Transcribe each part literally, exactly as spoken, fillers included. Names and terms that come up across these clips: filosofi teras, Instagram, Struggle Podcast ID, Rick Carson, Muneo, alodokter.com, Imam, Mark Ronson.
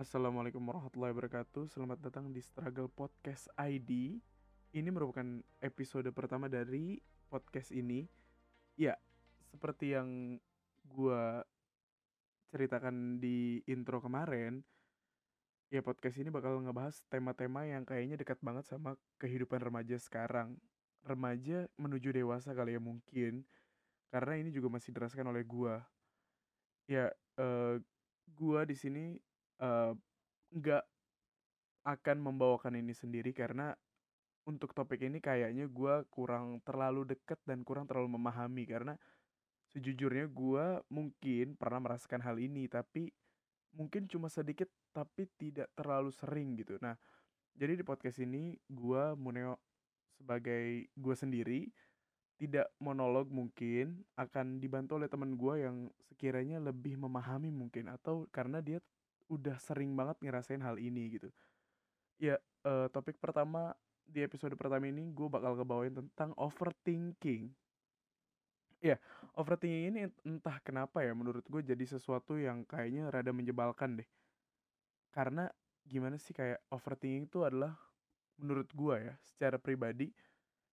Assalamualaikum warahmatullahi wabarakatuh. Selamat datang di Struggle Podcast I D. Ini merupakan episode pertama dari podcast ini. Ya, seperti yang gue ceritakan di intro kemarin, ya podcast ini bakal ngebahas tema-tema yang kayaknya dekat banget sama kehidupan remaja sekarang. Remaja menuju dewasa kali ya mungkin, karena ini juga masih dirasakan oleh gue. Ya, uh, gue di sini nggak uh, akan membawakan ini sendiri karena untuk topik ini kayaknya gue kurang terlalu dekat dan kurang terlalu memahami, karena sejujurnya gue mungkin pernah merasakan hal ini tapi mungkin cuma sedikit tapi tidak terlalu sering gitu. Nah, jadi di podcast ini gue Muneo sebagai gue sendiri, tidak monolog mungkin, akan dibantu oleh teman gue yang sekiranya lebih memahami mungkin, atau karena dia udah sering banget ngerasain hal ini gitu. Ya, uh, topik pertama di episode pertama ini gue bakal kebawain tentang overthinking. Ya, overthinking ini entah kenapa ya menurut gue jadi sesuatu yang kayaknya rada menjebalkan deh. Karena gimana sih, kayak overthinking itu adalah menurut gue ya secara pribadi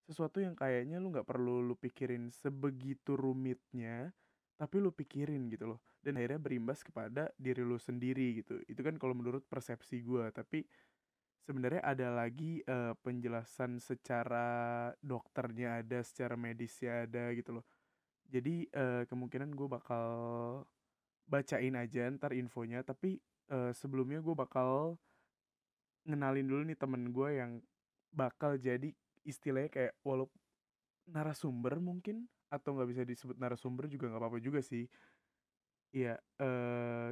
sesuatu yang kayaknya lu gak perlu lu pikirin sebegitu rumitnya, tapi lu pikirin gitu loh, dan akhirnya berimbas kepada diri lu sendiri gitu. Itu kan kalau menurut persepsi gue, tapi sebenarnya ada lagi uh, penjelasan secara dokternya, ada secara medisnya, ada gitu loh. Jadi uh, kemungkinan gue bakal bacain aja ntar infonya, tapi uh, sebelumnya gue bakal ngenalin dulu nih temen gue yang bakal jadi istilahnya kayak walaupun narasumber mungkin, atau nggak bisa disebut narasumber juga nggak apa-apa juga sih. Iya, uh,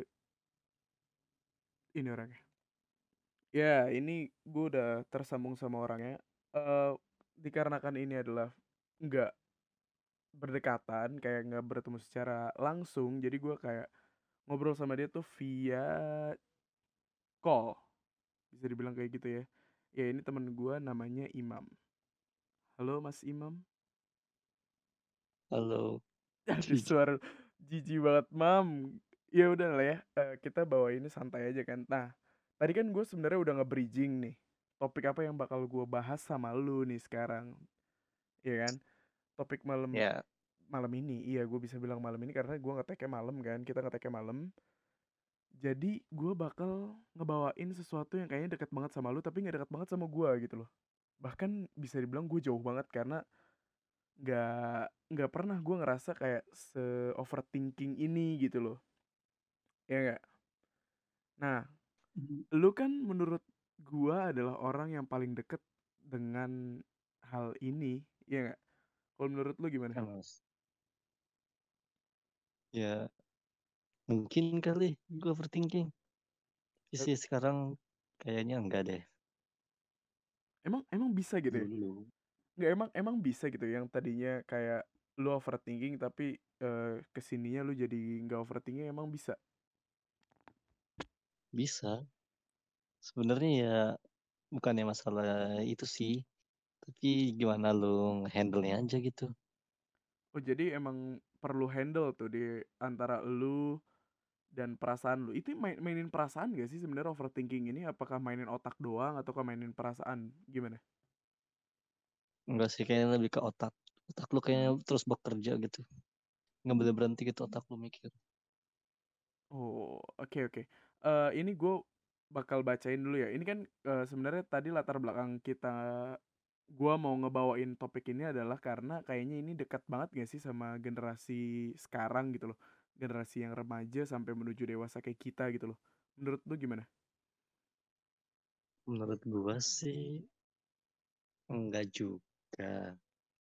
ini orangnya. Ya, ini gue udah tersambung sama orangnya. Uh, dikarenakan ini adalah nggak berdekatan, kayak nggak bertemu secara langsung, jadi gue kayak ngobrol sama dia tuh via call, bisa dibilang kayak gitu ya. Ya, ini temen gue namanya Imam. Halo Mas Imam. Halo. Aduh, suara jijik banget, Mam. Ya udah lah ya, uh, kita bawa ini santai aja kan. Nah, tadi kan gue sebenarnya udah nge-bridging nih topik apa yang bakal gue bahas sama lu nih sekarang, ya kan? Topik malam yeah. malam ini, iya gue bisa bilang malam ini karena gue ngeteknya malam kan, kita ngeteknya malam. Jadi gue bakal ngebawain sesuatu yang kayaknya dekat banget sama lu tapi nggak dekat banget sama gue gitu loh. Bahkan bisa dibilang gue jauh banget karena nggak nggak pernah gue ngerasa kayak se overthinking ini gitu loh, ya nggak? Nah, lu kan menurut gue adalah orang yang paling deket dengan hal ini, ya nggak? Kalau menurut lu gimana? Ya, mungkin kali gue overthinking. Isi sekarang kayaknya enggak deh. Emang emang bisa gitu ya? Enggak, emang emang bisa gitu yang tadinya kayak lu overthinking tapi uh, kesininya lu jadi enggak overthinking, emang bisa? Bisa. Sebenarnya ya bukannya masalah itu sih, tapi gimana lu nge-handle-nya aja gitu. Oh, jadi emang perlu handle tuh di antara lu dan perasaan lu. Itu main, mainin perasaan gak sih sebenarnya overthinking ini? Apakah mainin otak doang ataukah mainin perasaan? Gimana? Enggak sih, kayaknya lebih ke otak. Otak lu kayaknya terus bekerja gitu. Nggak boleh berhenti gitu otak lu mikir. Oh, oke okay, oke. Okay. Uh, ini gue bakal bacain dulu ya. Ini kan uh, sebenarnya tadi latar belakang kita, gue mau ngebawain topik ini adalah karena kayaknya ini dekat banget gak sih sama generasi sekarang gitu loh. Generasi yang remaja sampai menuju dewasa kayak kita gitu loh. Menurut lu gimana? Menurut gua sih enggak juga.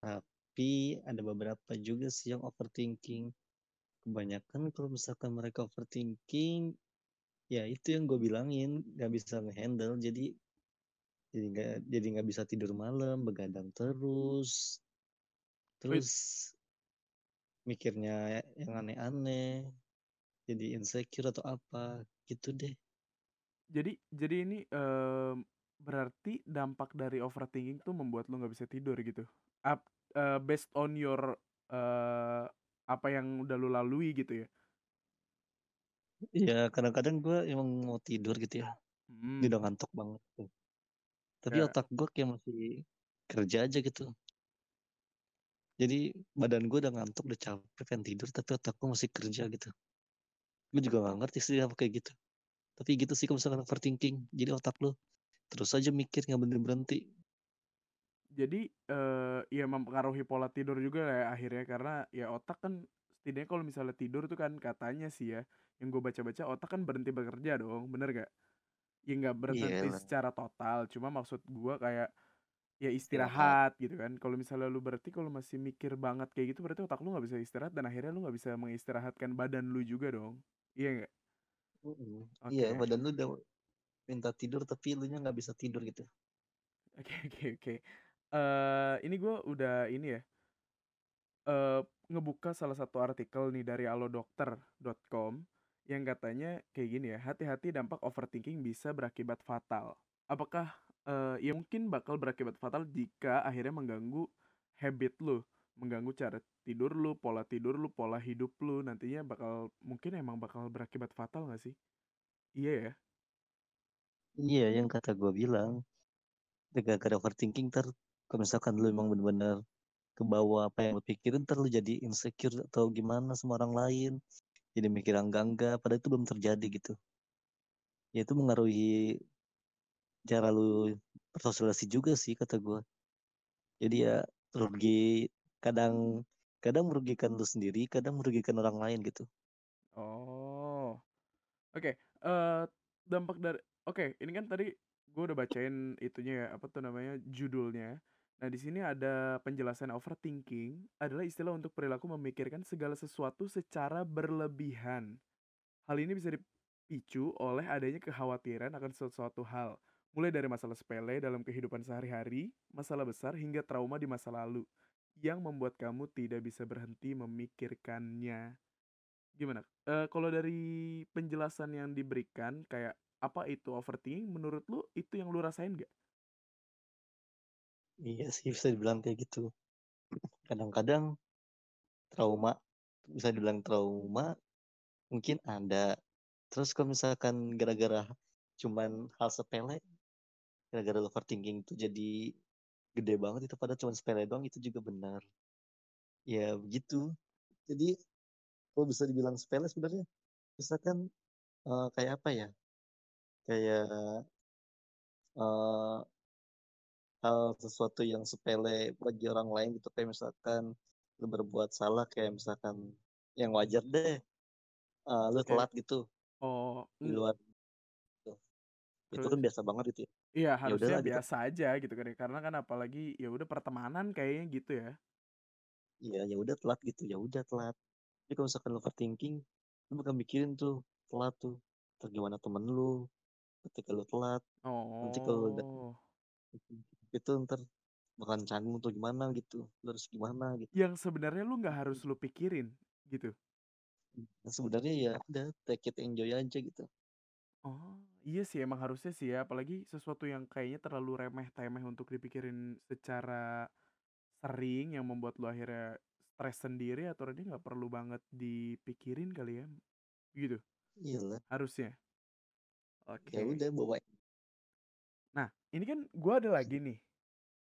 Tapi ada beberapa juga sih yang overthinking. Kebanyakan kalau misalkan mereka overthinking, ya itu yang gua bilangin, gak bisa ngehandle. Jadi jadi gak, jadi gak bisa tidur malam, begadang terus. Terus Wait. mikirnya yang aneh-aneh, jadi insecure atau apa gitu deh. Jadi jadi ini uh, berarti dampak dari overthinking tuh membuat lo nggak bisa tidur gitu. Up, uh, based on your uh, apa yang udah lo lalui gitu ya? Iya, kadang-kadang gue emang mau tidur gitu ya. Hmm. Udah ngantuk banget. Tapi ya. Otak gue kayak masih kerja aja gitu. Jadi badan gue udah ngantuk, udah capek, pengen tidur, tapi otak gue masih kerja gitu. Gue juga gak ngerti sih apa kayak gitu. Tapi gitu sih kalau misalkan overthinking. Jadi otak lo terus aja mikir, gak berhenti. Jadi eh, ya mempengaruhi pola tidur juga lah ya, akhirnya. Karena ya otak kan setidaknya kalau misalnya tidur tuh kan katanya sih ya, yang gue baca-baca otak kan berhenti bekerja dong, bener gak? Ya gak berhenti yeah. secara total, cuma maksud gue kayak ya istirahat gitu kan. Kalau misalnya lu berarti kalau masih mikir banget kayak gitu, berarti otak lu gak bisa istirahat, dan akhirnya lu gak bisa mengistirahatkan badan lu juga dong. Iya gak? Uh-uh. Okay. Iya, badan lu udah minta tidur tapi lu nya gak bisa tidur gitu. Oke oke oke. Ini gue udah ini ya uh, ngebuka salah satu artikel nih dari alodokter dot com yang katanya kayak gini ya. Hati-hati dampak overthinking bisa berakibat fatal. Apakah Uh, ya mungkin bakal berakibat fatal jika akhirnya mengganggu habit lu, mengganggu cara tidur lu, pola tidur lu, pola hidup lu. Nantinya bakal, mungkin emang bakal berakibat fatal gak sih? Iya ya? Iya, yang kata gue bilang, gara-gara overthinking ntar, kalau misalkan lu emang benar-benar kebawa apa yang lu pikirin, ntar lu jadi insecure atau gimana sama orang lain, jadi mikir angga-angga, padahal itu belum terjadi gitu. Ya itu mengaruhi cara lu bersosialisasi juga sih kata gue. Jadi ya rugi, kadang kadang merugikan lu sendiri, kadang merugikan orang lain gitu. Oh, oke. Okay. Uh, dampak dari, oke, okay, ini kan tadi gue udah bacain itunya ya, apa tuh namanya, judulnya. Nah di sini ada penjelasan overthinking adalah istilah untuk perilaku memikirkan segala sesuatu secara berlebihan. Hal ini bisa dipicu oleh adanya kekhawatiran akan sesuatu hal. Mulai dari masalah sepele dalam kehidupan sehari-hari, masalah besar hingga trauma di masa lalu yang membuat kamu tidak bisa berhenti memikirkannya. Gimana? E, kalau dari penjelasan yang diberikan, kayak apa itu overthinking? Menurut lu itu yang lu rasain gak? Iya sih, bisa dibilang kayak gitu. Kadang-kadang trauma, bisa dibilang trauma mungkin ada. Terus kalau misalkan gara-gara cuman hal sepele, gara-gara overthinking itu jadi gede banget itu, padahal cuma sepele doang, itu juga benar. Ya begitu. Jadi kalau bisa dibilang sepele sebenarnya, misalkan uh, kayak apa ya? Kayak uh, hal sesuatu yang sepele bagi orang lain gitu, kayak misalkan lu berbuat salah, kayak misalkan yang wajar deh, uh, lu telat gitu. Oh, di luar itu kan biasa banget gitu ya. Iya, harusnya yaudahlah, biasa gitu aja gitu kan. Karena kan apalagi ya udah pertemanan kayaknya gitu ya. Iya, ya udah telat gitu, ya udah telat. Jadi kalau misalkan lu overthinking, lu bakal mikirin tuh telat tuh, entar gimana temen lu ketika lu telat. Oh. Nanti kalau udah itu ntar bakal canggung tuh gimana gitu. Lu harus gimana gitu. Yang sebenarnya lu enggak harus lu pikirin gitu. Nah, sebenarnya ya udah take it, enjoy aja gitu. Oh, iya sih, emang harusnya sih ya, apalagi sesuatu yang kayaknya terlalu remeh-temeh untuk dipikirin secara sering yang membuat lo akhirnya stres sendiri, atau dia nggak perlu banget dipikirin kali ya, gitu. Iyalah. Harusnya. Oke. Okay. Ya udah bawa. Nah, ini kan gue ada lagi nih.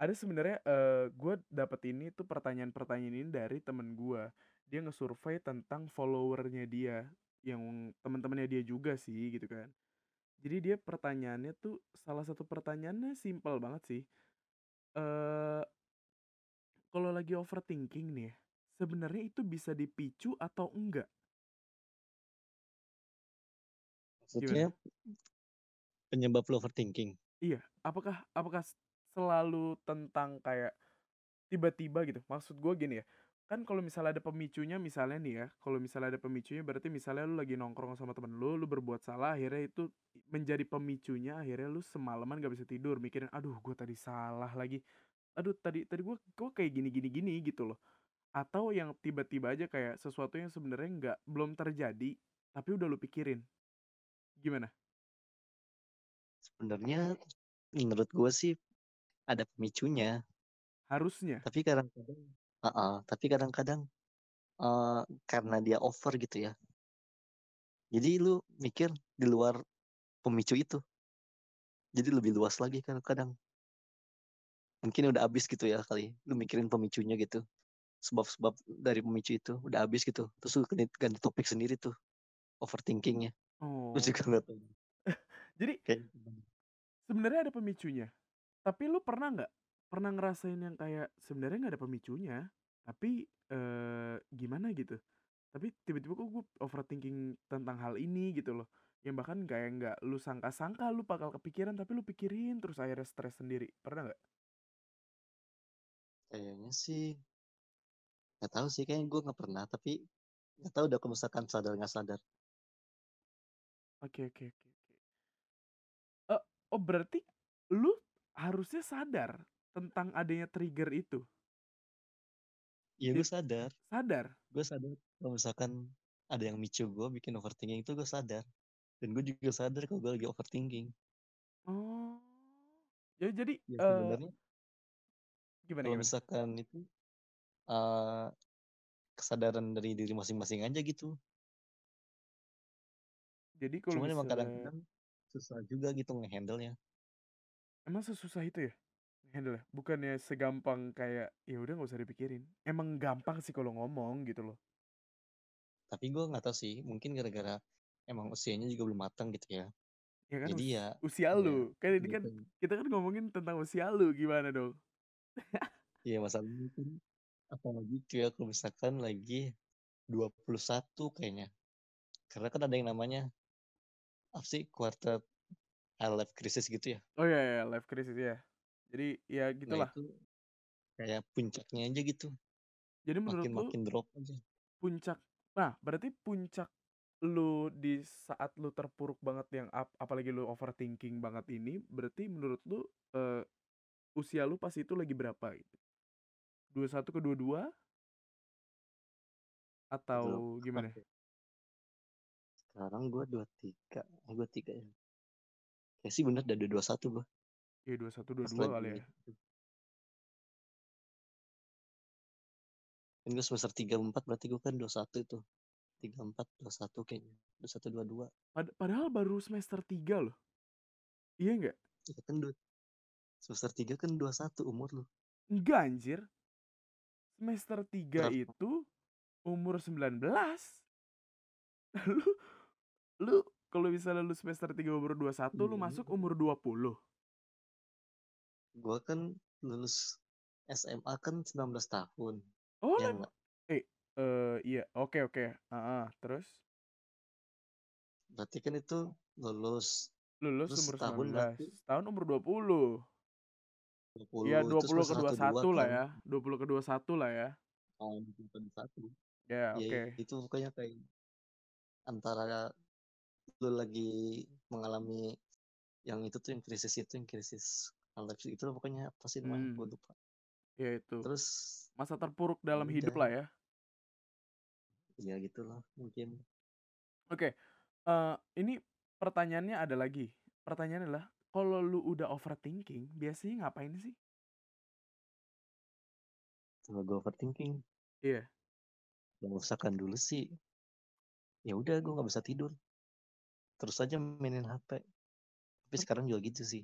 Ada sebenarnya uh, gue dapet ini tuh pertanyaan-pertanyaan ini dari temen gue. Dia ngesurvey tentang followernya dia, yang teman-temannya dia juga sih gitu kan. Jadi dia pertanyaannya tuh, salah satu pertanyaannya simpel banget sih. Eh kalau lagi overthinking nih ya, sebenarnya itu bisa dipicu atau enggak? Maksudnya gimana? Penyebab overthinking. Iya, apakah apakah selalu tentang kayak tiba-tiba gitu. Maksud gue gini ya. Kan kalau misalnya ada pemicunya, misalnya nih ya, kalau misalnya ada pemicunya berarti misalnya lu lagi nongkrong sama temen lu, lu berbuat salah, akhirnya itu menjadi pemicunya, akhirnya lu semalaman gak bisa tidur, mikirin, aduh gue tadi salah lagi, aduh tadi tadi gue gue kayak gini gini gini gitu loh. Atau yang tiba-tiba aja kayak sesuatu yang sebenarnya nggak belum terjadi tapi udah lu pikirin, gimana? Sebenarnya menurut gue sih ada pemicunya harusnya, tapi kadang-kadang Uh-uh, tapi kadang-kadang uh, karena dia over gitu ya, Jadi lu mikir di luar pemicu itu. Jadi lebih luas lagi kan kadang. Mungkin udah habis gitu ya kali. Lu mikirin pemicunya gitu. Sebab-sebab dari pemicu itu udah habis gitu. Terus lu ganti topik sendiri tuh. Overthinkingnya. Oh. Lu juga gak tahu. Jadi kayak sebenarnya ada pemicunya. Tapi lu pernah gak? Pernah ngerasain yang kayak sebenarnya gak ada pemicunya. Tapi eh, gimana gitu. Tapi tiba-tiba kok gue overthinking tentang hal ini gitu loh. Yang bahkan kayak gak lu sangka-sangka lu bakal kepikiran. Tapi lu pikirin terus akhirnya stres sendiri. Pernah gak? Kayaknya sih. Gak tahu sih. Kayaknya gue gak pernah. Tapi gak tahu udah kalau misalkan sadar gak sadar. Oke oke oke. Uh, oh berarti lu harusnya sadar tentang adanya trigger itu. Iya gue sadar. Sadar? Gue sadar. Kalau misalkan ada yang micu gue bikin overthinking itu gue sadar. Dan gue juga sadar kalau gue lagi overthinking. Oh. Ya, jadi ya, sebenarnya uh, gimana? Kalau gimana? Misalkan itu uh, kesadaran dari diri masing-masing aja gitu. Jadi kalau cuman misalnya, emang kadang-kadang susah juga gitu ngehandle-nya. Emang sesusah itu ya? Ngehandle-nya? Bukannya segampang kayak ya udah nggak usah dipikirin. Emang gampang sih kalau ngomong gitu loh. Tapi gue nggak tahu sih, mungkin gara-gara emang usianya juga belum matang gitu ya. Ya kan, jadi us- ya usia lu, ya, kan ini gitu. Kan kita kan ngomongin tentang usia lu gimana dong? Iya masalahnya kan apalagi tuh ya kalau misalkan lagi dua puluh satu kayaknya, karena kan ada yang namanya apa sih quarter life crisis gitu ya? Oh iya, iya life crisis ya. Jadi ya gitulah. Nah, kayak puncaknya aja gitu. Jadi menurut makin, lu makin drop aja. Puncak. Nah, berarti puncak lu di saat lu terpuruk banget yang ap- apalagi lu overthinking banget ini, berarti menurut lu uh, usia lu pas itu lagi berapa gitu? dua puluh satu ke dua puluh dua? Atau belum. Gimana? Sekarang gue dua puluh tiga. Oh, dua puluh tiga ya. Ya sih bener udah dua puluh satu gue. Iya dua puluh satu dua puluh dua kali ya. Kan gue semester tiga empat berarti gue kan dua puluh satu itu. tiga empat dua satu kayaknya. dua puluh satu dua puluh dua. Pad- padahal baru semester tiga loh. Iya enggak? Ya kan du- semester tiga kan dua puluh satu umur lu. Enggak anjir. Semester tiga Berapa? Itu umur sembilan belas. Lu lu kalau misalnya lu semester tiga umur dua puluh satu hmm. lu masuk umur dua puluh. Gua kan lulus S M A kan sembilan belas tahun. Oh, yang... eh, uh, iya, oke okay, oke, okay. uh-huh. Terus? Berarti kan itu lulus, lulus, lulus umur tahun berarti... tahun umur dua puluh. Iya dua puluh ke dua puluh satu lah ya, dua puluh ke dua puluh satu lah ya. Oh, dua puluh satu. Ya, oke. Itu pokoknya kayak antara lu lagi mengalami yang itu tuh yang krisis itu yang krisis alexis itu loh, pokoknya apa sih namanya? Hmm. Gua lupa. Ya itu. Terus masa terpuruk dalam udah. Hidup lah ya. Ya gitulah mungkin. Oke, okay. uh, ini pertanyaannya ada lagi. Pertanyaannya adalah kalau lu udah overthinking, biasanya ngapain sih? Kalau gue overthinking? Iya. Yeah. Merusakan dulu sih. Ya udah, gue nggak bisa tidur. Terus aja mainin H P. Tapi sekarang juga gitu sih.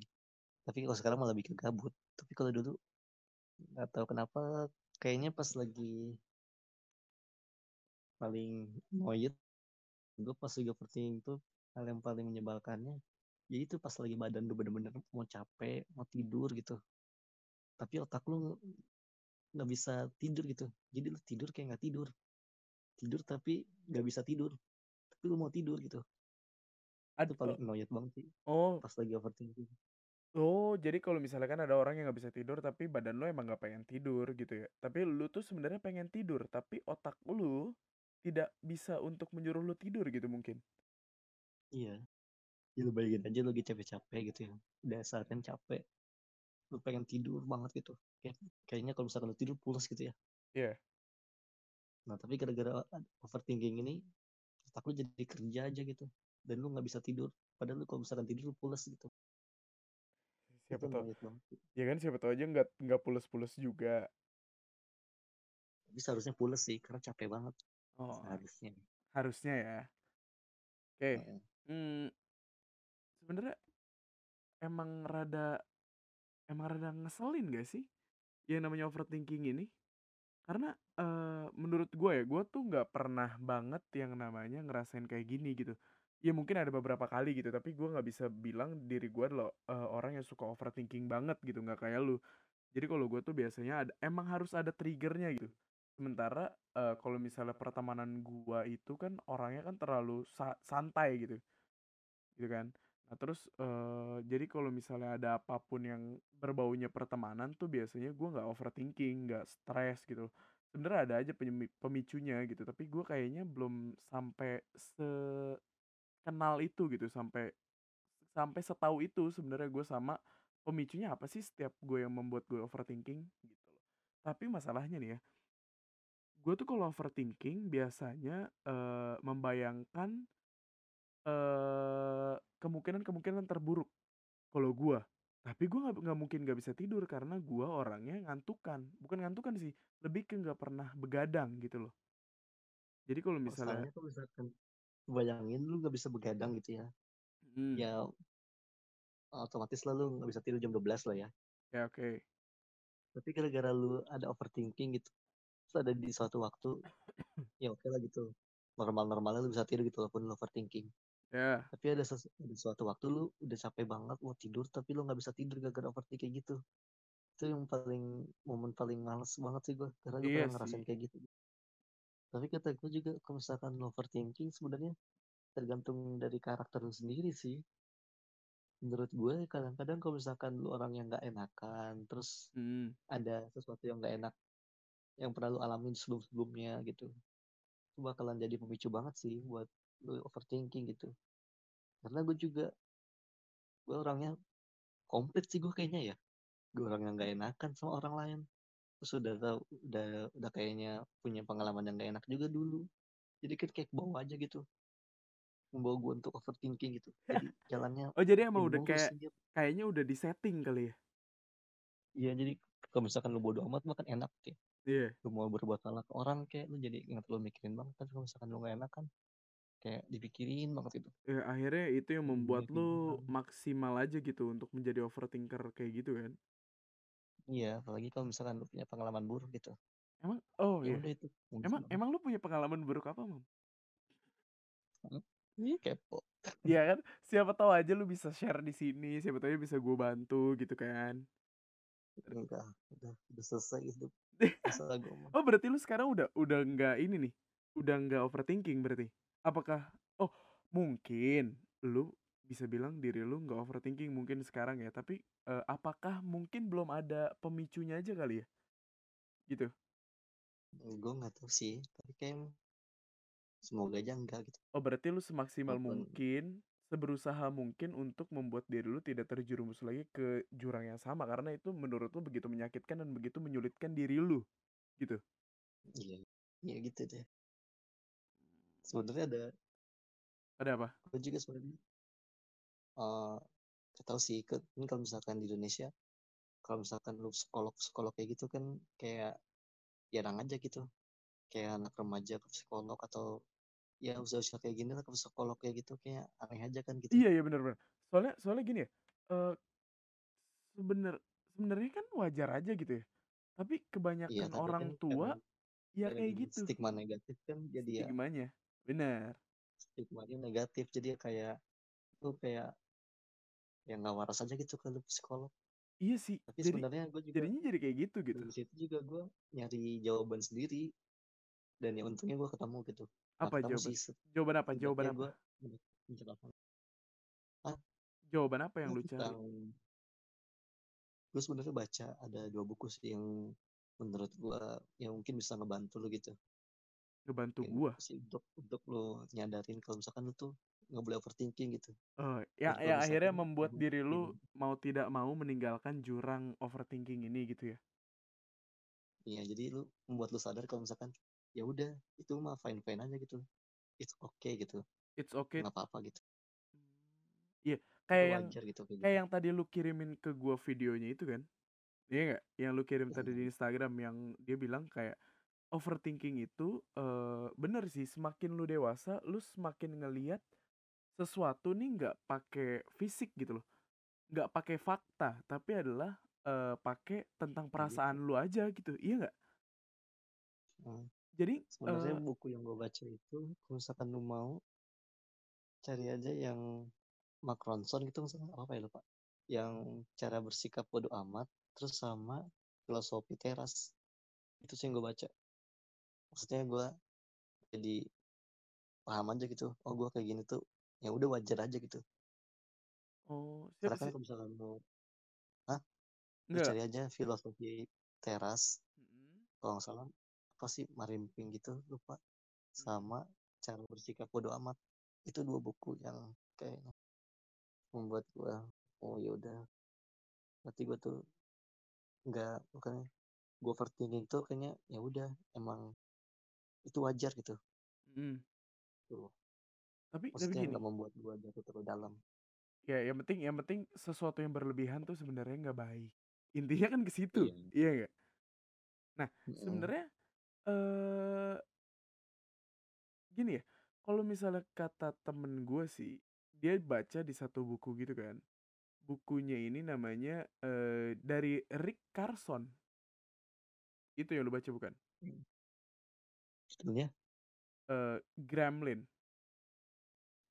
Tapi kalau sekarang malah bikin gabut. Tapi kalau dulu nggak tahu kenapa kayaknya pas lagi paling noyet gue pas lagi overthinking tuh hal yang paling menyebalkannya yaitu pas lagi badan lu bener-bener mau capek mau tidur gitu tapi otak lu nggak bisa tidur gitu jadi lu tidur kayak nggak tidur tidur tapi nggak bisa tidur tapi lu mau tidur gitu itu paling noyet banget sih oh. Pas lagi overthinking. Oh, jadi kalau misalnya kan ada orang yang gak bisa tidur tapi badan lo emang gak pengen tidur gitu ya. Tapi lo tuh sebenarnya pengen tidur tapi otak lo tidak bisa untuk menyuruh lo tidur gitu mungkin. Iya. Ya lo bayangin aja lo lagi capek-capek gitu ya. Udah saatnya capek. Lo pengen tidur banget gitu. Kayak, kayaknya kalau misalkan lo tidur pulas gitu ya. Iya. Yeah. Nah tapi gara-gara overthinking ini otak lo jadi kerja aja gitu. Dan lo gak bisa tidur. Padahal lo kalau misalkan tidur lo pulas gitu. Siapa tahu, ya kan siapa tahu aja nggak nggak pules-pules juga. Tapi seharusnya pules sih karena capek banget. Oh. Seharusnya. Harusnya ya. Oke. Heeh. Hmm, Sebenarnya emang rada emang rada ngeselin gak sih yang namanya overthinking ini? Karena eh, menurut gue ya, gue tuh nggak pernah banget yang namanya ngerasain kayak gini gitu. Ya mungkin ada beberapa kali gitu, tapi gue nggak bisa bilang diri gue adalah eh, orang yang suka overthinking banget gitu, nggak kayak lu. Jadi kalau gue tuh biasanya ada, emang harus ada triggernya gitu. Sementara eh, kalau misalnya pertemanan gue itu kan orangnya kan terlalu sa- santai gitu, gitu kan. Nah terus eh, jadi kalau misalnya ada apapun yang berbaunya pertemanan tuh biasanya gue nggak overthinking, nggak stres gitu. Sebenarnya ada aja penyemi- pemicunya gitu, tapi gue kayaknya belum sampai sekenal itu gitu, sampai sampai setahu itu sebenarnya gue sama pemicunya apa sih setiap gue yang membuat gue overthinking gitu loh. Tapi masalahnya nih ya, gue tuh kalau overthinking biasanya eh, membayangkan eh kemungkinan-kemungkinan terburuk kalau gua. Tapi gua nggak nggak mungkin nggak bisa tidur karena gua orangnya ngantukan, bukan ngantukan sih, lebih ke nggak pernah begadang gitu loh. Jadi kalau Oh, misalnya sayangnya kalau misalkan bayangin lu nggak bisa begadang gitu ya, hmm, ya otomatis lah lu nggak bisa tidur jam dua belas lah ya. ya oke Tapi gara-gara lu ada overthinking gitu, terus ada di suatu waktu, ya oke lah gitu. Normal-normalnya lu bisa tidur gitu walaupun lu overthinking. ya Tapi ada, sesu- ada suatu waktu lu udah capek banget mau tidur tapi lu nggak bisa tidur gara-gara overthinking gitu. Itu yang paling momen paling males banget sih gue, karena gue iya pernah sih ngerasain kayak gitu. Tapi kata gue juga kalau misalkan lu overthinking sebenarnya tergantung dari karakter lu sendiri sih. Menurut gue kadang-kadang kalau misalkan lu orang yang nggak enakan, terus hmm, ada sesuatu yang nggak enak yang pernah lu alamin sebelum-sebelumnya gitu, itu bakalan jadi pemicu banget sih buat lu overthinking gitu. Karena gue juga, gue orangnya komplit sih gue kayaknya ya. Gue orang yang nggak enakan sama orang lain. Terus udah tau, udah udah kayaknya punya pengalaman yang nggak enak juga dulu. Jadi kan kayak bawa aja gitu, membawa gue untuk overthinking gitu. Jadi jalannya Oh jadi emang udah mulus kayak aja. kayaknya udah disetting kali ya. Iya, jadi kalau misalkan lu bodo amat makan enak tuh ya. Iya. Lu mau berbuat salah ke orang kayak lu jadi nggak terlalu mikirin banget kan. Kalau misalkan lu nggak enak kan kayak dipikirin banget gitu. Eh, akhirnya itu yang Jadi membuat mikirin lu orang. maksimal aja gitu untuk menjadi overthinker kayak gitu kan. Iya, apalagi kalau misalkan lu punya pengalaman buruk gitu. Emang oh Ya iya. udah itu mulus Emang banget. emang lu punya pengalaman buruk apa, Mam? Hmm, Iya kepo. Iya kan? Siapa tahu aja lu bisa share di sini, siapa tahu aja bisa gue bantu gitu kan. Enggak, udah, udah selesai itu masalah gue mah. Oh berarti lu sekarang udah udah nggak ini nih, udah nggak overthinking berarti? Apakah? Oh mungkin lu bisa bilang diri lu nggak overthinking mungkin sekarang ya, tapi eh, apakah mungkin belum ada pemicunya aja kali ya? Gitu. Gue nggak tahu sih, tapi kayak semoga aja enggak gitu. Oh berarti lu semaksimal Walaupun mungkin, seberusaha mungkin untuk membuat diri lu tidak terjerumus lagi ke jurang yang sama karena itu menurut lu begitu menyakitkan dan begitu menyulitkan diri lu gitu. iya, iya gitu deh. Sebenarnya ada, Ada apa? gue juga sebenarnya eh gak tahu sih. Ke- kan kalau misalkan di Indonesia, kalau misalkan lu psikolog psikolog kayak gitu kan kayak jarang aja gitu. Kayak anak remaja ke psikolog atau ya usia-usia kayak gini lah ke psikolog kayak gitu kayak aneh aja kan gitu. Iya iya benar-benar. Soalnya soalnya gini ya. Eh sebener sebenarnya kan wajar aja gitu ya. Tapi Iya, kebanyakan tapi orang kan tua karena ya karena kayak gitu stigma negatif kan jadi ya stigmanya. Benar. stigmanya negatif, jadi ya kayak lu kayak yang nggak waras aja gitu kalau lu psikolog. Iya sih. Tapi Jadi sebenarnya gue juga jadinya jadi kayak gitu gitu. dari situ juga gue nyari jawaban sendiri dan ya untungnya gue ketemu gitu. Nggak Apa ketemu jawaban? sih, se- Jawaban apa? Jawaban setidaknya apa? gue mencerahkan. Ah, Jawaban apa yang lu cari? tentang gue sebenarnya baca ada dua buku sih yang menurut gue yang mungkin bisa ngebantu lu gitu. Ngebantu Mungkin gua. sih untuk untuk lu nyadarin kalau misalkan lu tuh nggak boleh overthinking gitu. Oh, yang Jadi kalau yang akhirnya misalkan membuat diri lu mau tidak mau meninggalkan jurang overthinking ini gitu ya. ya jadi lu membuat lu sadar kalau misalkan ya udah itu mah fine fine aja gitu, it's okay gitu, It's okay. nggak apa apa gitu, Iya, itu kayak yang wajar gitu kayak kayak gitu. yang tadi lu kirimin ke gua videonya itu kan. Iya nggak? Yang lu kirim tadi di Instagram yang dia bilang kayak overthinking itu eh bener sih, semakin lu dewasa lu semakin ngeliat sesuatu nih nggak pakai fisik gitu loh, nggak pakai fakta, tapi adalah uh, pakai tentang perasaan lu aja gitu, iya nggak? Nah, jadi sebenarnya uh, buku yang gue baca itu, kalau misalkan lu mau cari aja yang Mark Ronson gitu misalkan, apa ya lupa, yang cara bersikap bodoh amat, terus sama filosofi teras, itu sih yang gue baca. Maksudnya gue jadi paham aja gitu, oh gue kayak gini tuh ya udah wajar aja gitu. Oh, siapa sih? Karena kalau misalkan mau, hah? Lu cari aja filosofi teras, mm-hmm. kalau nggak salah apa sih marimping gitu, lupa, sama cara bersikap bodoh amat. Itu dua buku yang kayak membuat gue, oh yaudah, berarti gue tuh nggak, bukannya gue overthinking tuh kayaknya ya udah emang itu wajar gitu. Mm. Tuh. Tapi maksudnya nggak membuat gue jatuh terlalu dalam. Ya, yang penting, yang penting sesuatu yang berlebihan tuh sebenarnya nggak baik. Intinya kan ke situ, iya, iya nggak? Nah, mm. sebenarnya uh, gini ya, kalau misalnya kata temen gue sih, dia baca di satu buku gitu kan. Bukunya ini namanya uh, dari Rick Carson. Itu yang lu baca bukan? Judulnya? Uh, Gremlin.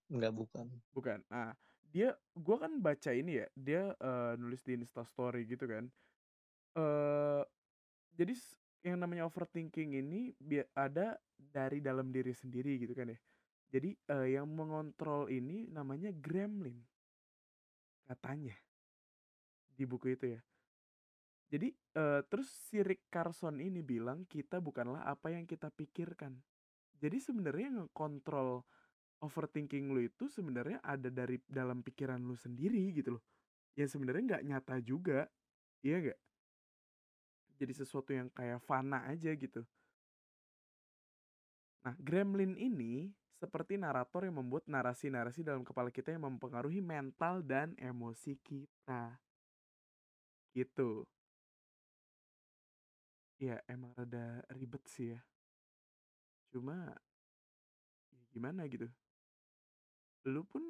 Enggak, bukan. Bukan. Ah, dia, gue kan baca ini ya, dia uh, nulis di Instastory gitu kan. Uh, jadi yang namanya overthinking ini ada dari dalam diri sendiri gitu kan ya. Jadi uh, yang mengontrol ini namanya gremlin, katanya di buku itu ya. Jadi uh, terus si Rick Carson ini bilang kita bukanlah apa yang kita pikirkan. Jadi sebenarnya yang ngontrol overthinking lu itu sebenarnya ada dari dalam pikiran lu sendiri gitu loh. Ya sebenarnya nggak nyata juga, iya nggak? Jadi sesuatu yang kayak fana aja gitu. Nah, gremlin ini seperti narator yang membuat narasi-narasi dalam kepala kita yang mempengaruhi mental dan emosi kita. Gitu. Ya, emang rada ribet sih ya. Cuma, ya gimana gitu. Lu pun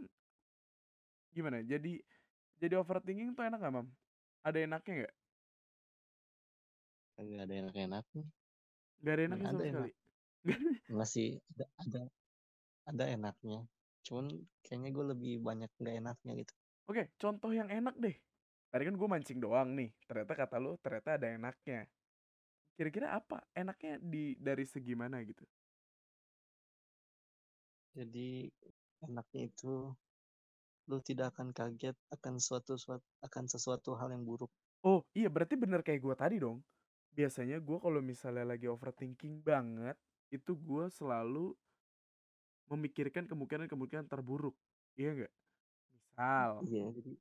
gimana? Jadi jadi overthinking tuh enak gak, Mam? Ada enaknya gak? Gak ada enak-enaknya. Gak ada enaknya sama sekali? Enggak sih, ada, ada. Ada enaknya, cuman kayaknya gue lebih banyak gak enaknya gitu. Oke, contoh yang enak deh. Tadi kan gue mancing doang nih, ternyata kata lu ternyata ada enaknya. Kira-kira apa enaknya di dari segi mana gitu? Jadi enaknya itu lu tidak akan kaget akan suatu, suatu akan sesuatu hal yang buruk. Oh iya, berarti bener kayak gue tadi dong. Biasanya gue kalau misalnya lagi overthinking banget, itu gue selalu memikirkan kemungkinan-kemungkinan terburuk, iya nggak? Misal, iya, jadi,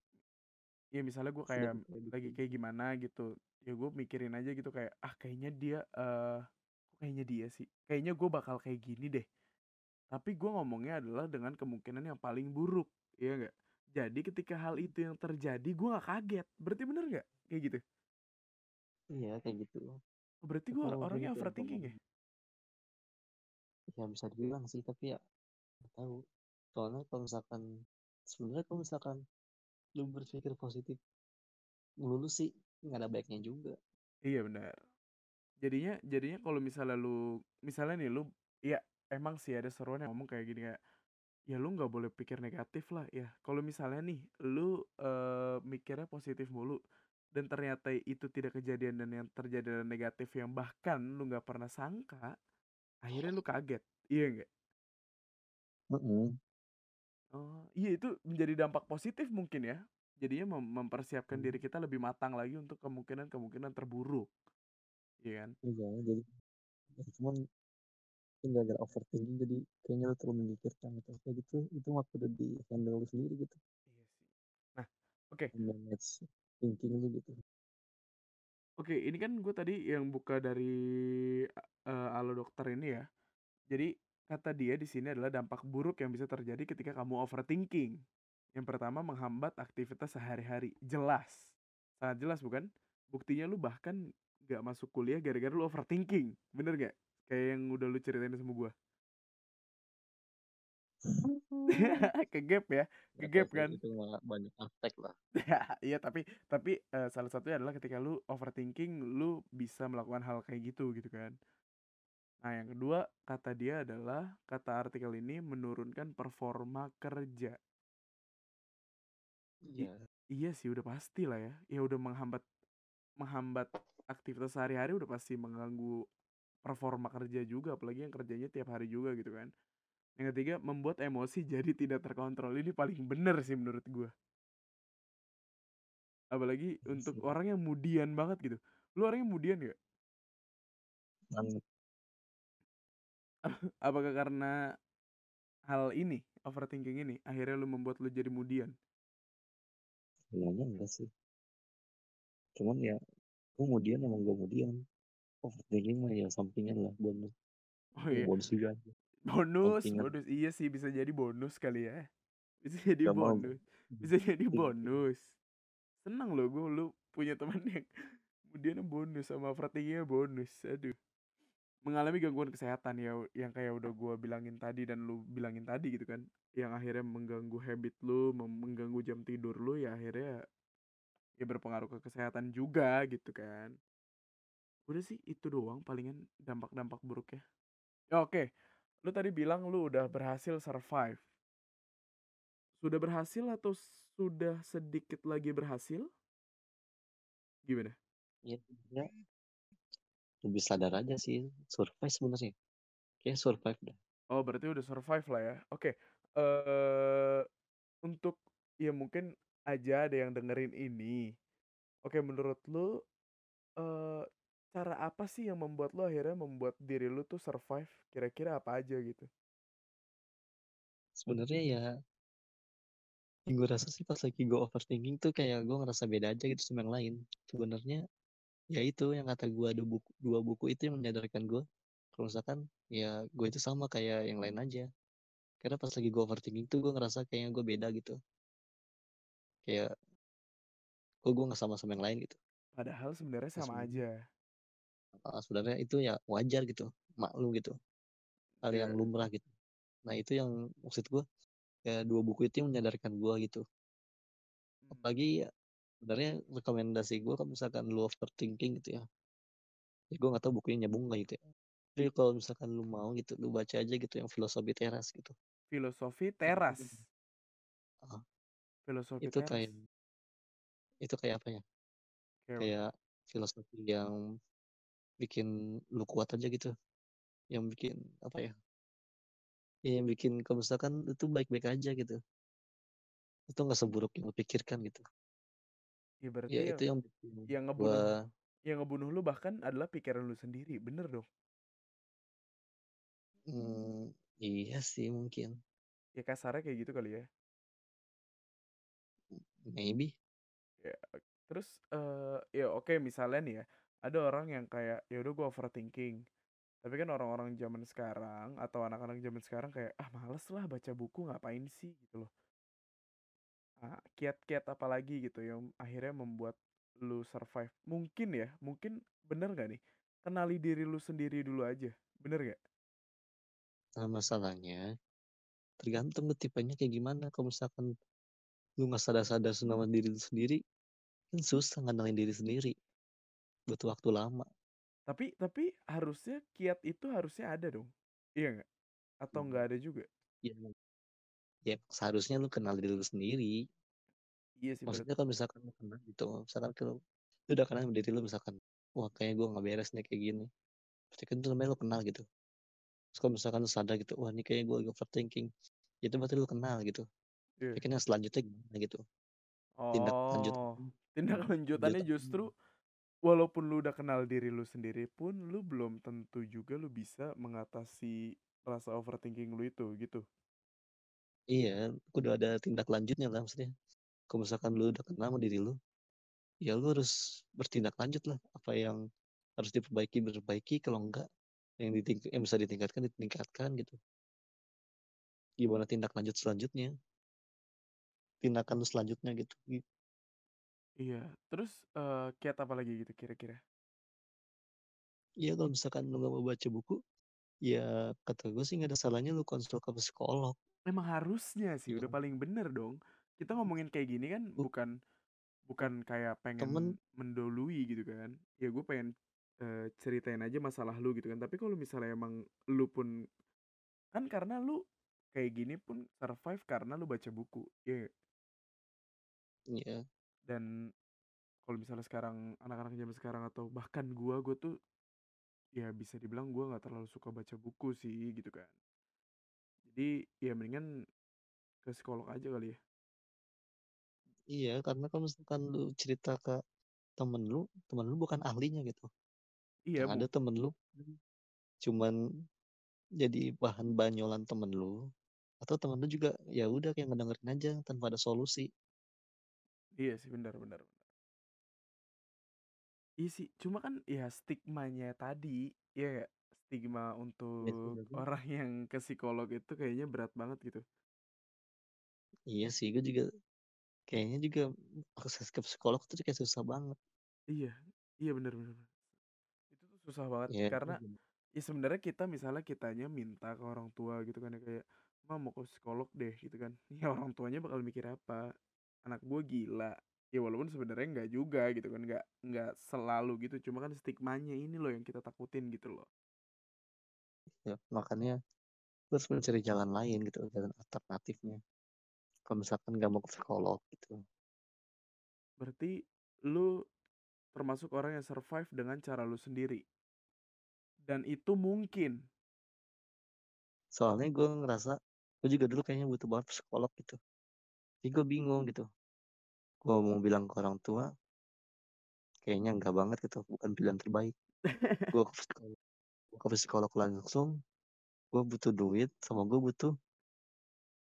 ya misalnya gue kayak lagi kayak gimana gitu, ya gue mikirin aja gitu kayak, ah kayaknya dia, uh, kayaknya dia sih, kayaknya gue bakal kayak gini deh. Tapi gue ngomongnya adalah dengan kemungkinan yang paling buruk, iya nggak? Jadi ketika hal itu yang terjadi, gue nggak kaget, berarti bener nggak? Kayak gitu? Iya kayak gitu. Berarti gue orangnya overthinking ya? Ya bisa dibilang sih, tapi ya. Tahu, soalnya kalau misalkan sebenarnya kalau misalkan lu berpikir positif melulu sih nggak ada baiknya juga. Iya benar. Jadinya jadinya kalau misalnya lu misalnya nih lu ya emang sih ada seruan yang ngomong kayak gini kayak ya lu nggak boleh pikir negatif lah ya. Kalau misalnya nih lu uh, mikirnya positif mulu dan ternyata itu tidak kejadian dan yang terjadi negatif yang bahkan lu nggak pernah sangka, akhirnya lu kaget, iya nggak? Uh-uh. Oh, iya itu menjadi dampak positif mungkin ya. Jadinya mem- mempersiapkan hmm. diri kita lebih matang lagi untuk kemungkinan-kemungkinan terburuk, iya kan? Iya, jadi ya, cuman tinggal gara overthinking jadi kayaknya lu terlalu memikirkan gitu. Kayak gitu itu waktu udah di handle sendiri gitu. Iya sih. Nah, oke. Okay. Manage thinking lu gitu. Oke, okay, ini kan gue tadi yang buka dari uh, Alo Dokter ini ya. Jadi kata dia di sini adalah dampak buruk yang bisa terjadi ketika kamu overthinking. Yang pertama menghambat aktivitas sehari-hari. Jelas. Sangat jelas bukan? Buktinya lu bahkan gak masuk kuliah gara-gara lu overthinking. Bener gak? Kayak yang udah lu ceritain sama gue. Kegap ya, kegap kan. Itu banyak aspek lah. Iya, tapi tapi uh, salah satunya adalah ketika lu overthinking, lu bisa melakukan hal kayak gitu gitu kan. Nah, yang kedua kata dia adalah, kata artikel ini, menurunkan performa kerja. Iya. I- iya sih, udah pasti lah ya. Ya udah menghambat menghambat aktivitas sehari-hari, udah pasti mengganggu performa kerja juga, apalagi yang kerjanya tiap hari juga gitu kan. Yang ketiga, membuat emosi jadi tidak terkontrol. Ini paling bener sih menurut gue. Apalagi yes, untuk yes. orang yang mudian banget gitu. Lu orangnya mudian gak? Banget. Apakah karena hal ini, overthinking ini, akhirnya lu membuat lu jadi mudian? Sebenarnya enggak sih. Cuman ya, gue mudian emang gue mudian. Overthinking mah ya sampingan lah, bonus. Oh iya. Bonus juga aja. Bonus, Opingan. bonus, iya sih, bisa jadi bonus kali ya. Bisa jadi Gak bonus mau. Bisa jadi bonus. Senang loh gue, lu punya teman yang kemudian bonus sama overthinkingnya bonus. Aduh. Mengalami gangguan kesehatan ya, yang kayak udah gue bilangin tadi dan lu bilangin tadi gitu kan. Yang akhirnya mengganggu habit lu, mengganggu jam tidur lu, ya akhirnya ya berpengaruh ke kesehatan juga gitu kan. Udah sih, itu doang palingan dampak-dampak buruknya. Ya oke. Okay. Lu tadi bilang lu udah berhasil survive. Sudah berhasil atau sudah sedikit lagi berhasil? Gimana? Ya, ya. Lebih sadar aja sih, survive sebenarnya. Kayak survive dah. Oh, berarti udah survive lah ya. Oke. Okay. Uh, untuk ya mungkin aja ada yang dengerin ini. Oke, okay, menurut lu uh, cara apa sih yang membuat lo akhirnya membuat diri lo tuh survive? Kira-kira apa aja gitu? Sebenarnya ya, gue rasa sih pas lagi gue overthinking tuh kayak gue ngerasa beda aja gitu sama yang lain. Sebenarnya ya itu yang kata gue, ada buku, dua buku itu yang menyadarkan gue. Kalau misalkan ya gue itu sama kayak yang lain aja. Karena pas lagi gue overthinking tuh gue ngerasa kayaknya gue beda gitu. Kayak kok gue nggak sama sama yang lain gitu. Padahal sebenarnya sama Sebenernya. aja. Uh, sebenarnya itu ya wajar gitu, maklum gitu, hal yeah. yang lumrah gitu. Nah itu yang maksud gue, ya dua buku itu yang menyadarkan gue gitu. Apalagi ya, sebenarnya rekomendasi gue kalau misalkan lu overthinking gitu ya, ya gue nggak tahu bukunya nyambung nggak gitu ya. Jadi kalau misalkan lu mau gitu, lu baca aja gitu yang filosofi teras gitu. Filosofi teras. Uh, filosofi itu teras. Kayak, itu kayak apa ya? Okay. Kayak filosofi yang bikin lu kuat aja gitu, yang bikin apa ya, yang bikin kalau misalkan itu baik-baik aja gitu, itu nggak seburuk yang lu pikirkan gitu. Ya berarti ya, yang, itu yang bikin yang ngebunuh, gua... yang ngebunuh lu bahkan adalah pikiran lu sendiri, bener dong? Hmm, iya sih mungkin. Ya kasarnya kayak gitu kali ya. Maybe. Ya, terus uh, ya oke okay, misalnya nih ya. Ada orang yang kayak, ya udah gue overthinking. Tapi kan orang-orang zaman sekarang atau anak-anak zaman sekarang kayak, ah males lah baca buku, ngapain sih gitu loh. Nah, kiat-kiat apa lagi gitu yang akhirnya membuat lu survive? Mungkin ya, mungkin bener gak nih? Kenali diri lu sendiri dulu aja, bener gak? Nah masalahnya, tergantung ketipannya kayak gimana. Kalau misalkan lu gak sadar-sadar sama diri lu sendiri, kan susah ngenalin diri sendiri. Butuh waktu lama. Tapi tapi harusnya kiat itu harusnya ada dong. Iya nggak? Atau nggak hmm. ada juga? Iya. Ya seharusnya lu kenal diri lu sendiri. Iya sih. Maksudnya kalau misalkan lu kenal gitu, misalkan lu udah kenal diri lu misalkan, wah kayaknya gue nggak beres nih kayak gini. Pasti kan itu namanya lu kenal gitu. Terus kalau misalkan lu sadar gitu, wah ini kayaknya gue overthinking. Itu berarti lu kenal gitu. Yeah. Jadi yang selanjutnya gimana gitu? Oh. Tindak lanjut. Tindak lanjutannya justru walaupun lu udah kenal diri lu sendiri pun, lu belum tentu juga lu bisa mengatasi rasa overthinking lu itu, gitu. Iya, udah ada tindak lanjutnya lah maksudnya. Kalau misalkan lu udah kenal sama diri lu, ya lu harus bertindak lanjut lah. Apa yang harus diperbaiki, berbaiki. Kalau enggak, yang, diting- yang bisa ditingkatkan, ditingkatkan gitu. Gimana tindak lanjut selanjutnya? Tindakan lu selanjutnya gitu. Iya, terus uh, kiat apa lagi gitu kira-kira? Iya, kalau misalkan lu gak mau baca buku, ya kata gue sih gak ada salahnya lu konsul ke psikolog. Memang harusnya sih udah paling bener dong. Kita ngomongin kayak gini kan bukan bukan kayak pengen temen. Mendului gitu kan. Ya gue pengen uh, ceritain aja masalah lu gitu kan. Tapi kalau misalnya emang lu pun kan, karena lu kayak gini pun survive karena lu baca buku. Iya. Yeah. Iya. Yeah. Dan kalau misalnya sekarang anak-anak zaman sekarang atau bahkan gua gua tuh ya bisa dibilang gua enggak terlalu suka baca buku sih gitu kan. Jadi ya mendingan ke psikolog aja kali ya. Iya, karena kalau misalkan lu cerita ke temen lu, temen lu bukan ahlinya gitu. Iya, ada temen lu cuman jadi bahan banyolan temen lu, atau temen lu juga ya udah kayak ngedengerin aja tanpa ada solusi. Iya sih, benar benar benar. Iya sih, cuma kan ya stigmanya tadi ya, stigma untuk ya, orang yang ke psikolog itu kayaknya berat banget gitu. Iya sih, gue juga kayaknya juga akses ke psikolog tuh kayak susah banget. Iya, iya benar benar. Itu tuh susah banget ya, karena bener. Ya sebenarnya kita misalnya kitanya minta ke orang tua gitu kan, kayak mah mau ke psikolog deh gitu kan, ya orang tuanya bakal mikir apa, anak gue gila ya, walaupun sebenarnya nggak juga gitu kan, nggak nggak selalu gitu, cuma kan stigmanya ini loh yang kita takutin gitu loh. Ya, makanya terus mencari jalan lain gitu, jalan alternatifnya kalau misalkan nggak mau ke psikolog gitu. Berarti lu termasuk orang yang survive dengan cara lu sendiri. Dan itu mungkin. Soalnya gue ngerasa, gue juga dulu kayaknya butuh banget psikolog gitu. Jadi gue bingung gitu. Gue mau bilang ke orang tua, kayaknya enggak banget gitu, bukan pilihan terbaik. Gue ke psikolog, ke psikolog langsung, gue butuh duit, sama gue butuh,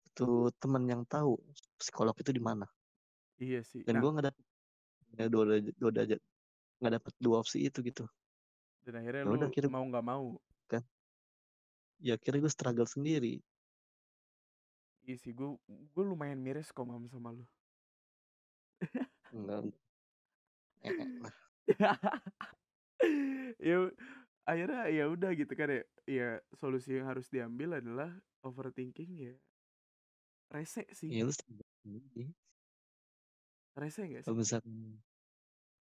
butuh teman yang tahu psikolog itu di mana. Iya sih. Dan nah, gue nggak dapet, nggak dapet dua opsi itu gitu. Dan akhirnya lu akhirnya, mau gak mau kan? Ya akhirnya gue struggle sendiri. Iya sih, gue, gue lumayan miris kok mam sama lu. Enggak. Ya, akhirnya ya udah gitu kan ya. Ya solusi yang harus diambil adalah overthinking ya. Rese sih. Ya lu sendiri. Rese gak sih? Kalau misalkan,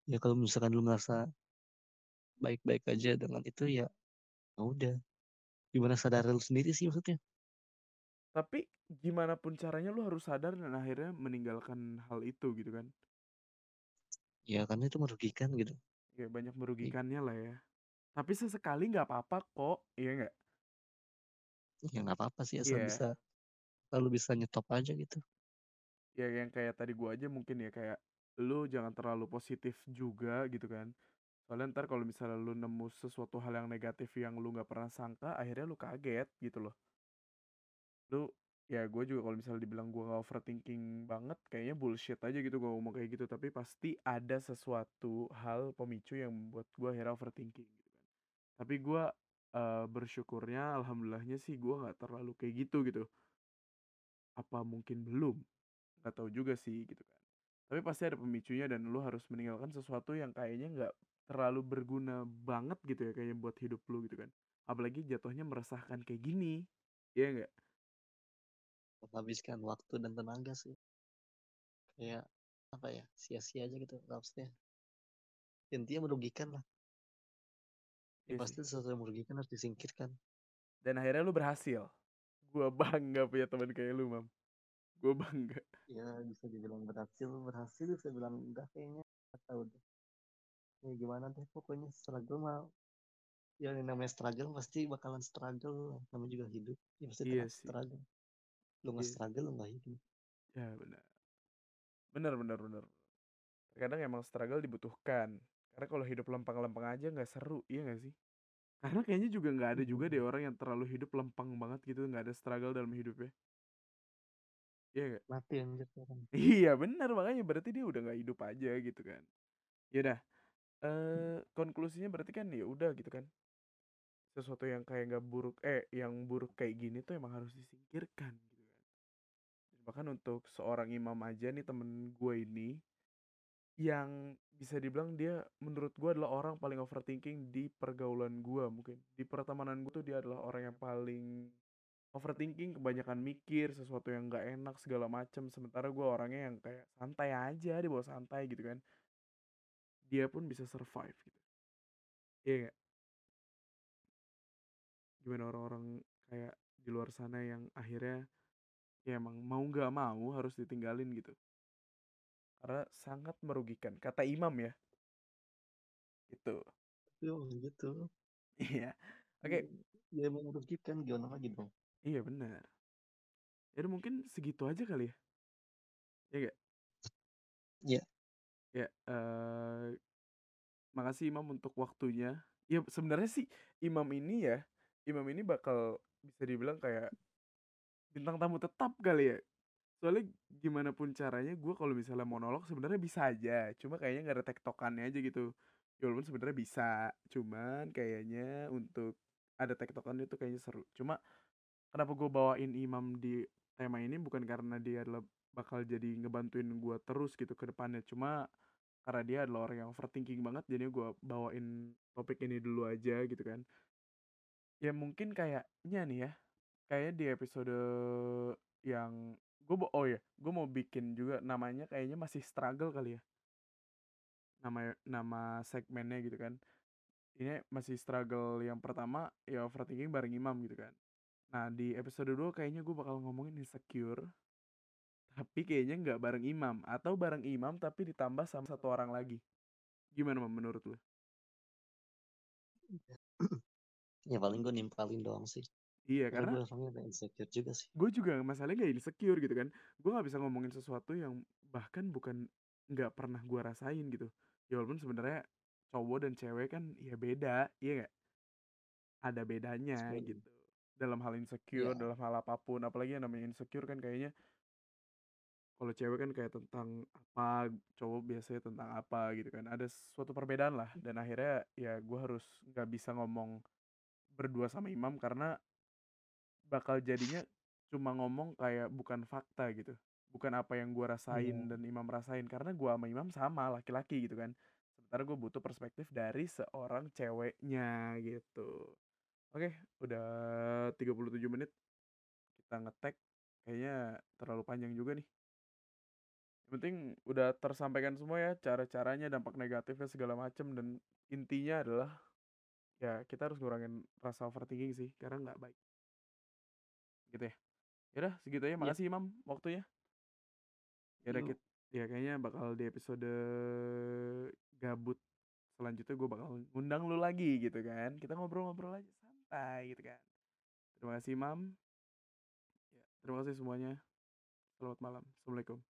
ya kalau misalkan lu merasa baik-baik aja dengan itu ya udah, gimana sadar lu sendiri sih maksudnya. Tapi gimana pun caranya lu harus sadar dan akhirnya meninggalkan hal itu gitu kan. Ya karena itu merugikan gitu. Ya banyak merugikannya lah ya. Tapi sesekali gak apa-apa kok. Iya gak? Ya gak apa-apa sih asal yeah. bisa Lalu bisa nyetop aja gitu. Ya yang kayak tadi gua aja mungkin ya, kayak lu jangan terlalu positif juga gitu kan. Soalnya ntar kalau misalnya lu nemu sesuatu hal yang negatif yang lu gak pernah sangka, akhirnya lu kaget gitu loh. Lu, ya gue juga kalau misalnya dibilang gue gak overthinking banget, kayaknya bullshit aja gitu gue ngomong kayak gitu. Tapi pasti ada sesuatu hal pemicu yang membuat gue akhirnya overthinking gitu kan. Tapi gue uh, bersyukurnya, alhamdulillahnya sih gue gak terlalu kayak gitu gitu. Apa mungkin belum? Gak tahu juga sih gitu kan. Tapi pasti ada pemicunya dan lu harus meninggalkan sesuatu yang kayaknya gak terlalu berguna banget gitu ya kayaknya buat hidup lu gitu kan. Apalagi jatuhnya meresahkan kayak gini. Iya gak? Menghabiskan waktu dan tenaga sih. Kayak apa ya, sia-sia aja gitu. Gak maksudnya, intinya merugikan lah ya, ya pasti sesuatu yang merugikan harus disingkirkan. Dan akhirnya lu berhasil. Gua bangga punya teman kayak lu mam. Gua bangga. Ya bisa dibilang berhasil. Berhasil bisa bilang enggak kayaknya. Atau udah ya gimana deh, pokoknya struggle mah ya, yang namanya struggle pasti bakalan struggle, namanya juga hidup ya pasti iya struggle. Lu nggak iya. struggle lu nggak hidup ya. Benar benar benar benar Terkadang emang struggle dibutuhkan, karena kalau hidup lempeng-lempeng aja nggak seru. Iya nggak sih? Karena kayaknya juga nggak ada juga deh orang yang terlalu hidup lempeng banget gitu, nggak ada struggle dalam hidupnya. Iya nggak? Mati anjir orang. Iya benar, makanya berarti dia udah nggak hidup aja gitu kan. Ya udah. Uh, konklusinya berarti kan ya udah gitu kan, sesuatu yang kayak nggak buruk eh yang buruk kayak gini tuh emang harus disingkirkan gitu kan. Bahkan untuk seorang imam aja nih, temen gue ini yang bisa dibilang dia menurut gue adalah orang paling overthinking di pergaulan gue, mungkin di pertemanan gue tuh dia adalah orang yang paling overthinking, kebanyakan mikir sesuatu yang gak enak segala macam. Sementara gue orangnya yang kayak santai aja, dia bawa santai gitu kan, dia pun bisa survive gitu. Iya gak? Gimana orang-orang kayak di luar sana yang akhirnya ya emang mau gak mau harus ditinggalin gitu, karena sangat merugikan, kata Imam ya. Gitu. Yo, gitu. Iya. Oke. Okay. Ya emang merugikan, gimana lagi dong. Iya benar. Jadi mungkin segitu aja kali ya. Iya gak? Iya. Ya, uh, makasih Imam untuk waktunya. Ya sebenarnya sih Imam ini ya, Imam ini bakal bisa dibilang kayak bintang tamu tetap kali ya. Soalnya gimana pun caranya gue kalau misalnya monolog sebenarnya bisa aja, cuma kayaknya gak ada tektokannya aja gitu. Ya walaupun sebenarnya bisa, cuman kayaknya untuk ada tektokannya tuh kayaknya seru. Cuma kenapa gue bawain Imam di tema ini bukan karena dia adalah bakal jadi ngebantuin gue terus gitu ke depannya, cuma karena dia adalah orang yang overthinking banget, jadi gue bawain topik ini dulu aja gitu kan. Ya mungkin kayaknya nih ya, kayaknya di episode yang gue bo- oh ya, gue mau bikin juga namanya kayaknya masih struggle kali ya, nama nama segmennya gitu kan. Ini masih struggle yang pertama ya, overthinking bareng Imam gitu kan. Nah di episode dua kayaknya gue bakal ngomongin insecure, tapi kayaknya nggak bareng Imam, atau bareng Imam tapi ditambah sama satu orang lagi. Gimana menurut lu? Ya paling gue nimpalin doang sih. Iya karena gue orangnya insecure juga sih. Gue juga masalahnya gak insecure gitu kan. Gue gak bisa ngomongin sesuatu yang bahkan bukan gak pernah gue rasain gitu. Ya walaupun sebenarnya cowok dan cewek kan ya beda, iya gak? Ada bedanya so, gitu. Dalam hal insecure, yeah. Dalam hal apapun. Apalagi yang namanya insecure kan kayaknya kalau cewek kan kayak tentang apa, cowok biasanya tentang apa gitu kan. Ada suatu perbedaan lah. Dan akhirnya ya gue harus gak bisa ngomong berdua sama Imam karena bakal jadinya cuma ngomong kayak bukan fakta gitu, bukan apa yang gue rasain hmm. dan Imam rasain, karena gue sama Imam sama laki-laki gitu kan, sementara gue butuh perspektif dari seorang ceweknya gitu. Oke, udah tiga puluh tujuh menit kita ngetek, kayaknya terlalu panjang juga nih. Yang penting udah tersampaikan semua ya, cara-caranya, dampak negatifnya segala macem, dan intinya adalah ya kita harus ngurangin rasa overthinking sih karena nggak baik gitu ya. Yaudah segitu aja, makasih ya. Imam waktunya. Yaudah kita, ya kayaknya bakal di episode gabut selanjutnya gue bakal ngundang lu lagi gitu kan, kita ngobrol-ngobrol aja santai gitu kan. Terima kasih Imam ya, terima kasih semuanya, selamat malam, assalamualaikum.